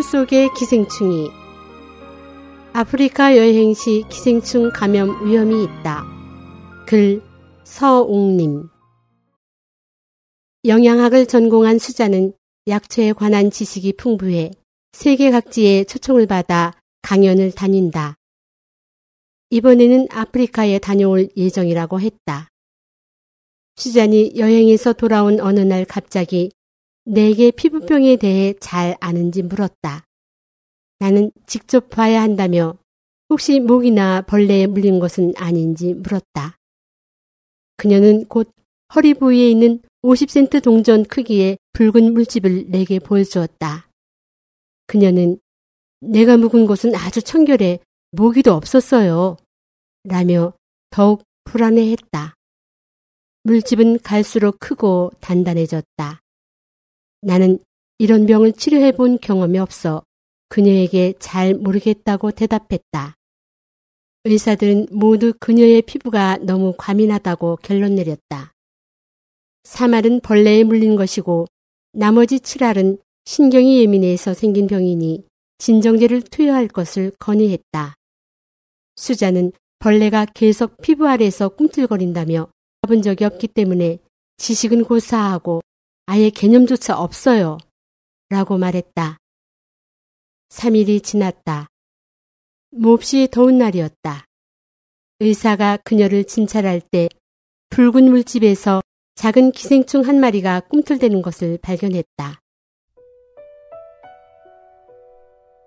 피부 속의 기생충이 아프리카 여행 시 기생충 감염 위험이 있다. 글 서웅님. 영양학을 전공한 수자는 약초에 관한 지식이 풍부해 세계 각지에 초청을 받아 강연을 다닌다. 이번에는 아프리카에 다녀올 예정이라고 했다. 수잔이 여행에서 돌아온 어느 날 갑자기 내게 피부병에 대해 잘 아는지 물었다. 나는 직접 봐야 한다며 혹시 모기나 벌레에 물린 것은 아닌지 물었다. 그녀는 곧 허리 부위에 있는 50센트 동전 크기의 붉은 물집을 내게 보여주었다. 그녀는 내가 묵은 곳은 아주 청결해 모기도 없었어요. 라며 더욱 불안해했다. 물집은 갈수록 크고 단단해졌다. 나는 이런 병을 치료해본 경험이 없어 그녀에게 잘 모르겠다고 대답했다. 의사들은 모두 그녀의 피부가 너무 과민하다고 결론 내렸다. 3알은 벌레에 물린 것이고 나머지 7알은 신경이 예민해서 생긴 병이니 진정제를 투여할 것을 건의했다. 수자는 벌레가 계속 피부 아래에서 꿈틀거린다며 가본 적이 없기 때문에 지식은 고사하고 아예 개념조차 없어요. 라고 말했다. 3일이 지났다. 몹시 더운 날이었다. 의사가 그녀를 진찰할 때 붉은 물집에서 작은 기생충 한 마리가 꿈틀대는 것을 발견했다.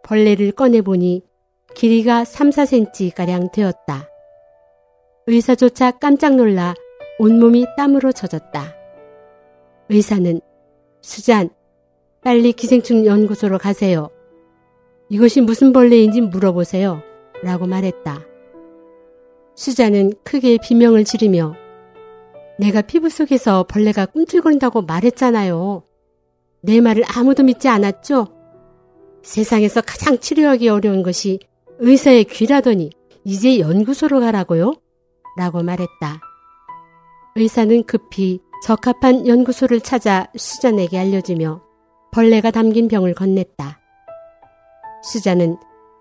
벌레를 꺼내보니 길이가 3-4cm가량 되었다. 의사조차 깜짝 놀라 온몸이 땀으로 젖었다. 의사는 수잔, 빨리 기생충 연구소로 가세요. 이것이 무슨 벌레인지 물어보세요. 라고 말했다. 수잔은 크게 비명을 지르며 내가 피부 속에서 벌레가 꿈틀거린다고 말했잖아요. 내 말을 아무도 믿지 않았죠? 세상에서 가장 치료하기 어려운 것이 의사의 귀라더니 이제 연구소로 가라고요? 라고 말했다. 의사는 급히 적합한 연구소를 찾아 수잔에게 알려주며 벌레가 담긴 병을 건넸다. 수잔은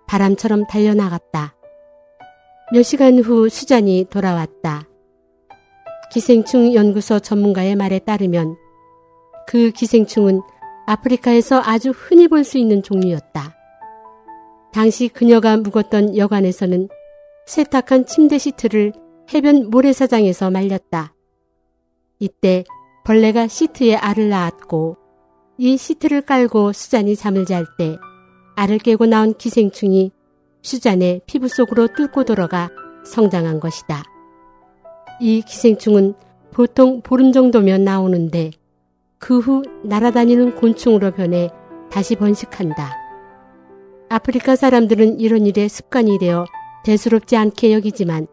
바람처럼 달려나갔다. 몇 시간 후 수잔이 돌아왔다. 기생충 연구소 전문가의 말에 따르면 그 기생충은 아프리카에서 아주 흔히 볼 수 있는 종류였다. 당시 그녀가 묵었던 여관에서는 세탁한 침대 시트를 해변 모래사장에서 말렸다. 이때 벌레가 시트에 알을 낳았고 이 시트를 깔고 수잔이 잠을 잘 때 알을 깨고 나온 기생충이 수잔의 피부 속으로 뚫고 들어가 성장한 것이다. 이 기생충은 보통 보름 정도면 나오는데 그 후 날아다니는 곤충으로 변해 다시 번식한다. 아프리카 사람들은 이런 일에 습관이 되어 대수롭지 않게 여기지만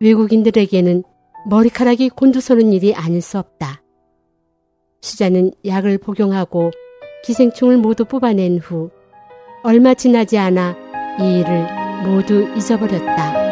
외국인들에게는 머리카락이 곤두서는 일이 아닐 수 없다. 수자는 약을 복용하고 기생충을 모두 뽑아낸 후 얼마 지나지 않아 이 일을 모두 잊어버렸다.